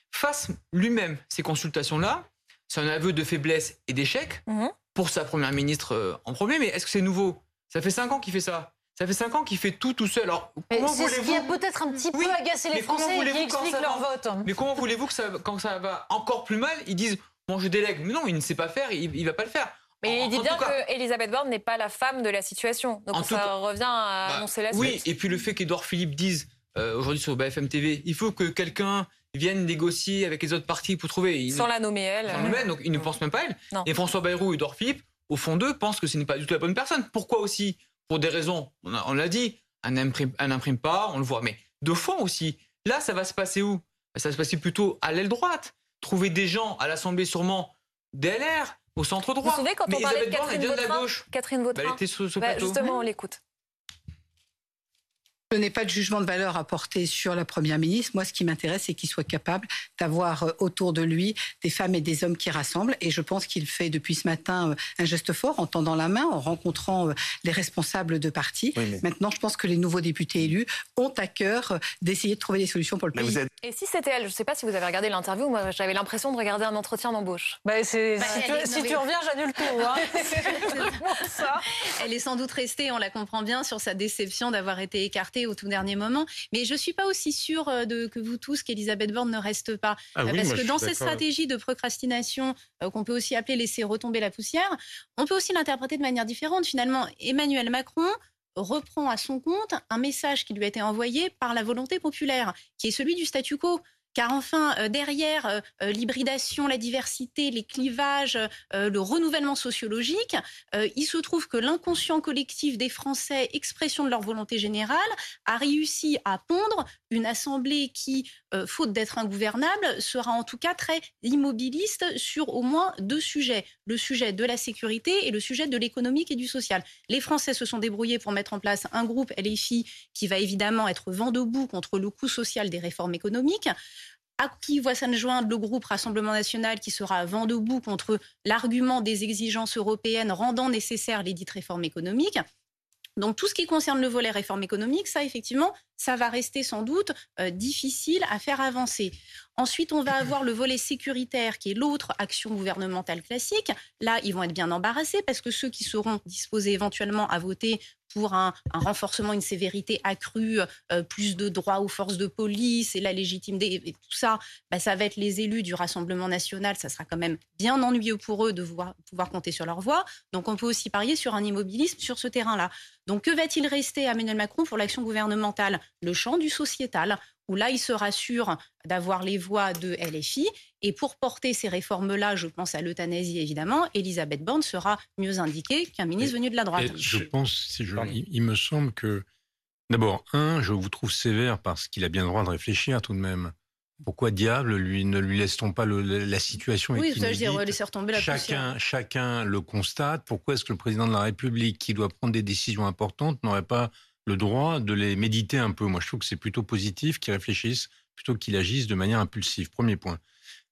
fasse lui-même ces consultations-là, c'est un aveu de faiblesse et d'échec mmh. pour sa première ministre en premier. Mais est-ce que c'est nouveau? Ça fait cinq ans qu'il fait ça. Ça fait cinq ans qu'il fait tout tout seul. Alors, comment voulez-vous... C'est ce qui a peut-être un petit oui, peu agacé les Français et qui explique leur vote. Mais comment voulez-vous que ça, quand ça va encore plus mal, ils disent « bon, je délègue ». Mais non, il ne sait pas faire, il ne va pas le faire. Mais en, il dit bien qu'Elisabeth Borne n'est pas la femme de la situation. Donc ça cas, revient à bah, annoncer la suite. Oui, et puis le fait qu'Édouard Philippe dise euh, aujourd'hui sur B F M T V, il faut que quelqu'un vienne négocier avec les autres partis pour trouver... Il, sans la nommer elle. Sans euh, nommer, donc il ne pense même pas elle. Non. Et François Bayrou et Édouard Philippe, au fond d'eux, pensent que ce n'est pas du tout la bonne personne. Pourquoi aussi? Pour des raisons, on, on l'a dit, un imprime, un imprime pas, on le voit. Mais de fond aussi, là ça va se passer où? Ça va se passer plutôt à l'aile droite. Trouver des gens à l'Assemblée sûrement des L R, au centre droit. Vous vous souvenez quand mais on parlait de Catherine Vautrin, Catherine Vautrin, bah, elle était sous ce bah, justement, on l'écoute. Je n'ai pas de jugement de valeur à porter sur la Première ministre. Moi, ce qui m'intéresse, c'est qu'il soit capable d'avoir autour de lui des femmes et des hommes qui rassemblent. Et je pense qu'il fait depuis ce matin un geste fort en tendant la main, en rencontrant les responsables de partis. Oui, mais... Maintenant, je pense que les nouveaux députés élus ont à cœur d'essayer de trouver des solutions pour le mais pays. Êtes... Et si c'était elle, je ne sais pas si vous avez regardé l'interview, moi j'avais l'impression de regarder un entretien d'embauche. Bah, c'est... Bah, si, tu... Est... si tu reviens, j'annule tout. Hein. C'est ça. Elle est sans doute restée, on la comprend bien, sur sa déception d'avoir été écartée au tout dernier moment, mais je ne suis pas aussi sûre de, que vous tous qu'Elisabeth Borne ne reste pas. Ah oui, parce que dans cette stratégie de procrastination euh, qu'on peut aussi appeler laisser retomber la poussière, on peut aussi l'interpréter de manière différente. Finalement, Emmanuel Macron reprend à son compte un message qui lui a été envoyé par la volonté populaire, qui est celui du statu quo. Car enfin, euh, derrière euh, l'hybridation, la diversité, les clivages, euh, le renouvellement sociologique, euh, il se trouve que l'inconscient collectif des Français, expression de leur volonté générale, a réussi à pondre une assemblée qui, euh, faute d'être ingouvernable, sera en tout cas très immobiliste sur au moins deux sujets. Le sujet de la sécurité et le sujet de l'économique et du social. Les Français se sont débrouillés pour mettre en place un groupe L F I qui va évidemment être vent debout contre le coût social des réformes économiques. À qui voit s'adjoindre le groupe Rassemblement National qui sera vent debout contre l'argument des exigences européennes rendant nécessaires les dites réformes économiques. Donc tout ce qui concerne le volet réforme économique, ça effectivement, ça va rester sans doute euh, difficile à faire avancer. Ensuite, on va avoir le volet sécuritaire qui est l'autre action gouvernementale classique. Là, ils vont être bien embarrassés parce que ceux qui seront disposés éventuellement à voter pour un, un renforcement, une sévérité accrue, euh, plus de droits aux forces de police et la légitimité et, et tout ça, bah, ça va être les élus du Rassemblement national. Ça sera quand même bien ennuyeux pour eux de voir, pouvoir compter sur leur voix. Donc on peut aussi parier sur un immobilisme sur ce terrain-là. Donc que va-t-il rester à Emmanuel Macron pour l'action gouvernementale? Le champ du sociétal, où là, il se rassure d'avoir les voix de L F I. Et pour porter ces réformes-là, je pense à l'euthanasie, évidemment, Elisabeth Borne sera mieux indiquée qu'un ministre et, venu de la droite. Je pense, si je, il, il me semble que... D'abord, un, je vous trouve sévère parce qu'il a bien le droit de réfléchir tout de même. Pourquoi diable lui, ne lui laisse-t-on pas le, la situation oui, ça, je dire, laisser retomber la chacun, chacun le constate. Pourquoi est-ce que le président de la République, qui doit prendre des décisions importantes, n'aurait pas le droit de les méditer un peu? Moi, je trouve que c'est plutôt positif qu'ils réfléchissent plutôt qu'ils agissent de manière impulsive. Premier point.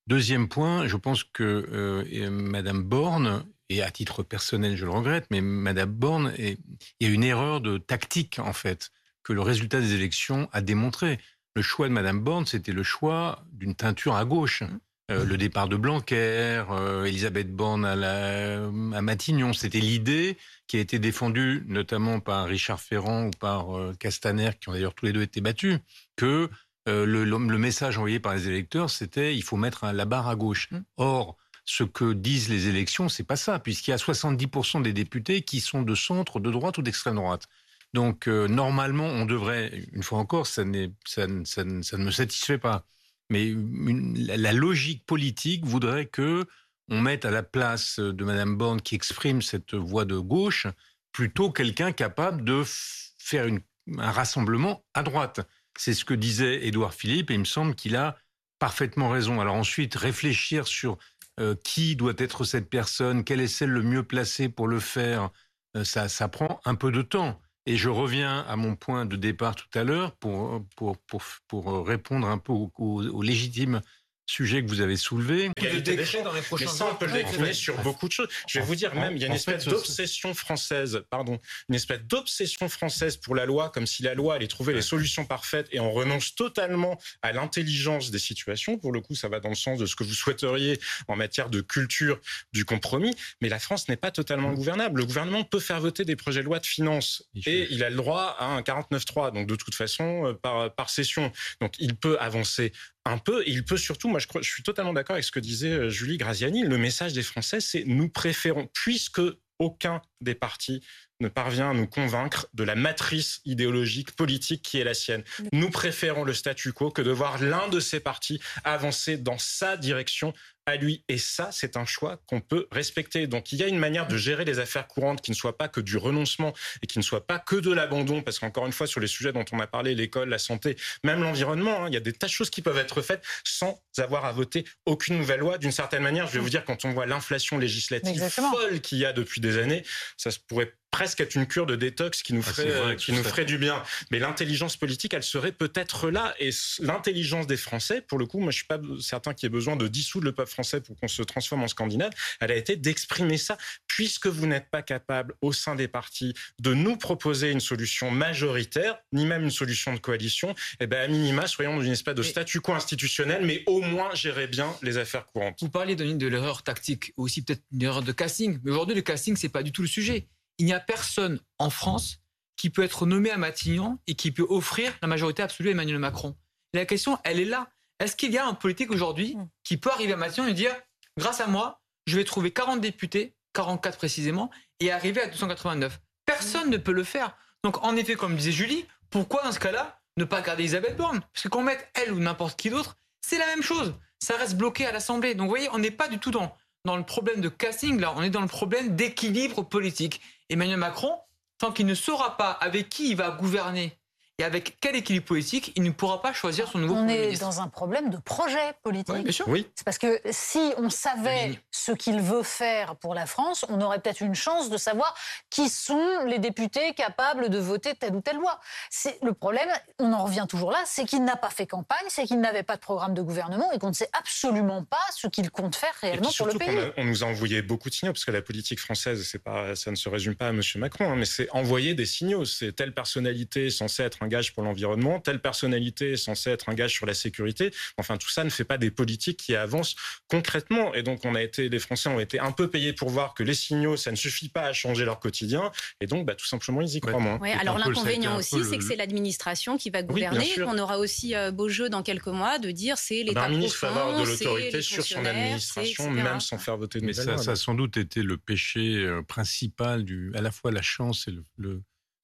Deuxième point, je pense que euh, Madame Borne, et à titre personnel, je le regrette, mais Madame Borne, est, il y a une erreur de tactique, en fait, que le résultat des élections a démontré. Le choix de Madame Borne, c'était le choix d'une teinture à gauche. Euh, le départ de Blanquer, euh, Elisabeth Borne à, la, à Matignon, c'était l'idée qui a été défendue notamment par Richard Ferrand ou par euh, Castaner, qui ont d'ailleurs tous les deux été battus, que euh, le, le message envoyé par les électeurs, c'était il faut mettre la barre à gauche. Or, ce que disent les élections, c'est pas ça, puisqu'il y a soixante-dix pour cent des députés qui sont de centre, de droite ou d'extrême droite. Donc, euh, normalement, on devrait, une fois encore, ça, n'est, ça, ça, ça ne me satisfait pas. Mais une, la logique politique voudrait que on mette à la place de Madame Borne qui exprime cette voix de gauche plutôt quelqu'un capable de f- faire une, un rassemblement à droite. C'est ce que disait Édouard Philippe et il me semble qu'il a parfaitement raison. Alors ensuite, réfléchir sur euh, qui doit être cette personne, quelle est celle le mieux placée pour le faire, euh, ça, ça prend un peu de temps. Et je reviens à mon point de départ tout à l'heure pour, pour, pour, pour répondre un peu au, au, au légitime sujet que vous avez soulevé. Il y a le décret dans les prochains mais ça, on peut le décliner sur beaucoup de choses. Je vais vous dire même, il y a une espèce d'obsession française, pardon, une espèce d'obsession française pour la loi, comme si la loi allait trouver les solutions parfaites et on renonce totalement à l'intelligence des situations. Pour le coup, ça va dans le sens de ce que vous souhaiteriez en matière de culture du compromis. Mais la France n'est pas totalement gouvernable. Le gouvernement peut faire voter des projets de loi de finances et il a le droit à un quarante-neuf trois, donc de toute façon, par, par session. Donc il peut avancer un peu, et il peut surtout, moi je, je suis totalement d'accord avec ce que disait Julie Graziani, le message des Français c'est nous préférons, puisque aucun des partis ne parvient à nous convaincre de la matrice idéologique politique qui est la sienne. Nous préférons le statu quo que de voir l'un de ces partis avancer dans sa direction à lui. Et ça, c'est un choix qu'on peut respecter. Donc il y a une manière de gérer les affaires courantes qui ne soit pas que du renoncement et qui ne soit pas que de l'abandon, parce qu'encore une fois, sur les sujets dont on a parlé, l'école, la santé, même l'environnement, hein, il y a des tas de choses qui peuvent être faites sans avoir à voter aucune nouvelle loi. D'une certaine manière, je vais vous dire, quand on voit l'inflation législative Exactement. folle qu'il y a depuis des années, ça se pourrait presque être une cure de détox qui nous ferait, ah, qui nous ferait du bien. Mais l'intelligence politique, elle serait peut-être là. Et l'intelligence des Français, pour le coup, moi je ne suis pas certain qu'il y ait besoin de dissoudre le peuple français pour qu'on se transforme en Scandinave, elle a été d'exprimer ça. Puisque vous n'êtes pas capable, au sein des partis, de nous proposer une solution majoritaire, ni même une solution de coalition, eh bien à minima, soyons dans une espèce de statu quo institutionnel, mais au moins gérez bien les affaires courantes. Vous parlez de l'erreur tactique, aussi peut-être une erreur de casting, mais aujourd'hui le casting, ce n'est pas du tout le sujet. Il n'y a personne en France qui peut être nommé à Matignon et qui peut offrir la majorité absolue à Emmanuel Macron. Et la question, elle est là. Est-ce qu'il y a un politique aujourd'hui qui peut arriver à Matignon et dire « Grâce à moi, je vais trouver quarante députés, quarante-quatre précisément, et arriver à deux cent quatre-vingt-neuf ». Personne ne peut le faire. Donc en effet, comme disait Julie, pourquoi dans ce cas-là ne pas garder Elisabeth Borne? Parce que qu'on mette elle ou n'importe qui d'autre, c'est la même chose. Ça reste bloqué à l'Assemblée. Donc vous voyez, on n'est pas du tout dans, dans le problème de casting, là. On est dans le problème d'équilibre politique. Emmanuel Macron, tant qu'il ne saura pas avec qui il va gouverner Et avec quel équilibre politique il ne pourra pas choisir son nouveau on Premier ministre. On est dans un problème de projet politique. Oui, bien sûr. Oui. C'est parce que si on savait ce qu'il veut faire pour la France, on aurait peut-être une chance de savoir qui sont les députés capables de voter telle ou telle loi. C'est, le problème, on en revient toujours là, c'est qu'il n'a pas fait campagne, c'est qu'il n'avait pas de programme de gouvernement et qu'on ne sait absolument pas ce qu'il compte faire réellement pour le pays. A, on nous a envoyé beaucoup de signaux, parce que la politique française, c'est pas, ça ne se résume pas à M. Macron, hein, mais c'est envoyer des signaux. C'est telle personnalité censée être un gage pour l'environnement, telle personnalité est censée être un gage sur la sécurité. Enfin, tout ça ne fait pas des politiques qui avancent concrètement. Et donc, on a été, les Français ont été un peu payés pour voir que les signaux, ça ne suffit pas à changer leur quotidien. Et donc, bah, tout simplement, ils y croient moins. Ouais, alors, l'inconvénient aussi, c'est que c'est l'administration qui va gouverner. Oui, on aura aussi euh, beau jeu dans quelques mois de dire c'est l'État profond, ministre va avoir de l'autorité sur son administration, même sans faire voter de nouvelles lois. Mais ça, ça a sans doute été le péché principal, du, à la fois la chance et le... le...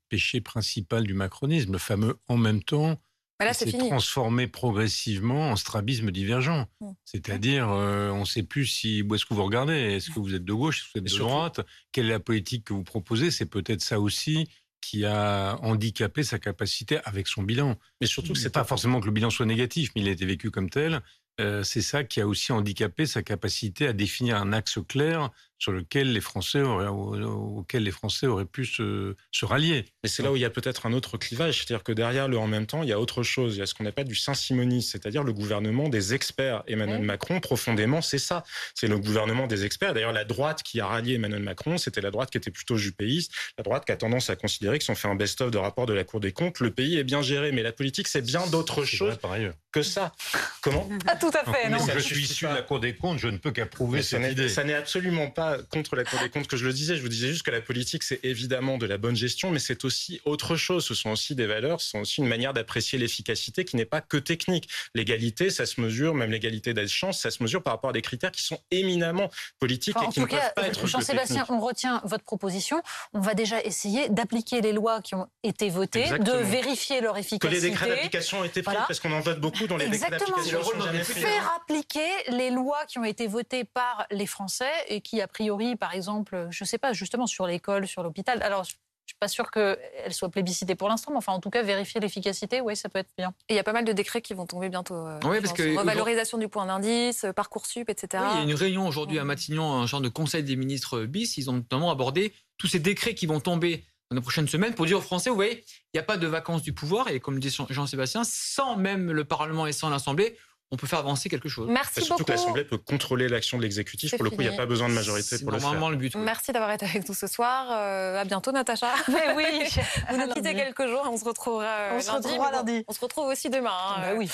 péché principal du macronisme, le fameux « en même temps », voilà, qui s'est fini. Transformé progressivement en strabisme divergent. Mmh. C'est-à-dire, euh, on ne sait plus si, où est-ce que vous regardez, est-ce que vous êtes de gauche, est-ce que vous êtes de droite, quelle est la politique que vous proposez, c'est peut-être ça aussi qui a handicapé sa capacité avec son bilan. Mais surtout, ce n'est pas forcément que le bilan soit négatif, mais il a été vécu comme tel. Euh, c'est ça qui a aussi handicapé sa capacité à définir un axe clair sur lequel les Français auraient, au, auquel les Français auraient pu se, se rallier. Et c'est là où il y a peut-être un autre clivage, c'est-à-dire que derrière le « en même temps », il y a autre chose, il y a ce qu'on appelle du saint-simonisme, c'est-à-dire le gouvernement des experts. Emmanuel mmh. Macron, profondément, c'est ça, c'est le gouvernement des experts. D'ailleurs, la droite qui a rallié Emmanuel Macron, c'était la droite qui était plutôt jupéiste, la droite qui a tendance à considérer que si on fait un best-of de rapport de la Cour des comptes, le pays est bien géré, mais la politique, c'est bien d'autres choses que ça. Comment ? Pas tout à fait, non. Je suis issu de la Cour des comptes, je ne peux qu'approuver cette n'est, idée. Ça n'est absolument pas contre la Cour des comptes que je le disais. Je vous disais juste que la politique, c'est évidemment de la bonne gestion, mais c'est aussi autre chose. Ce sont aussi des valeurs, ce sont aussi une manière d'apprécier l'efficacité qui n'est pas que technique. L'égalité, ça se mesure, même l'égalité des chances, ça se mesure par rapport à des critères qui sont éminemment politiques enfin, et qui ne cas, peuvent pas être Jean-Sébastien, on retient votre proposition. On va déjà essayer d'appliquer les lois qui ont été votées, Exactement. de vérifier leur efficacité. Que les décrets d'application ont été pris, voilà. parce qu'on en vote beaucoup dans les Exactement. décrets d'application. Faire appliquer les lois qui ont été votées par les Français et qui, a priori, par exemple, je ne sais pas, justement, sur l'école, sur l'hôpital... Alors, je ne suis pas sûre qu'elles soient plébiscitées pour l'instant, mais enfin, en tout cas, vérifier l'efficacité, oui, ça peut être bien. Et il y a pas mal de décrets qui vont tomber bientôt. Euh, oui, parce que revalorisation du point d'indice, Parcoursup, et cetera. Oui, il y a une réunion aujourd'hui à Matignon, un genre de conseil des ministres bis. Ils ont notamment abordé tous ces décrets qui vont tomber dans les prochaines semaines pour dire aux Français, vous voyez, il n'y a pas de vacances du pouvoir. Et comme le dit Jean-Sébastien, sans même le Parlement et sans l'Assemblée, on peut faire avancer quelque chose. Merci beaucoup. Surtout que l'Assemblée peut contrôler l'action de l'exécutif. C'est pour fini. Le coup, il n'y a pas besoin de majorité c'est pour le faire. C'est vraiment le but. Oui. Merci d'avoir été avec nous ce soir. Euh, à bientôt, Natacha. Mais oui. Vous nous quittez quelques jours. On se retrouvera, on lundi, se retrouvera lundi. On se retrouve aussi demain. Hein. Bah oui.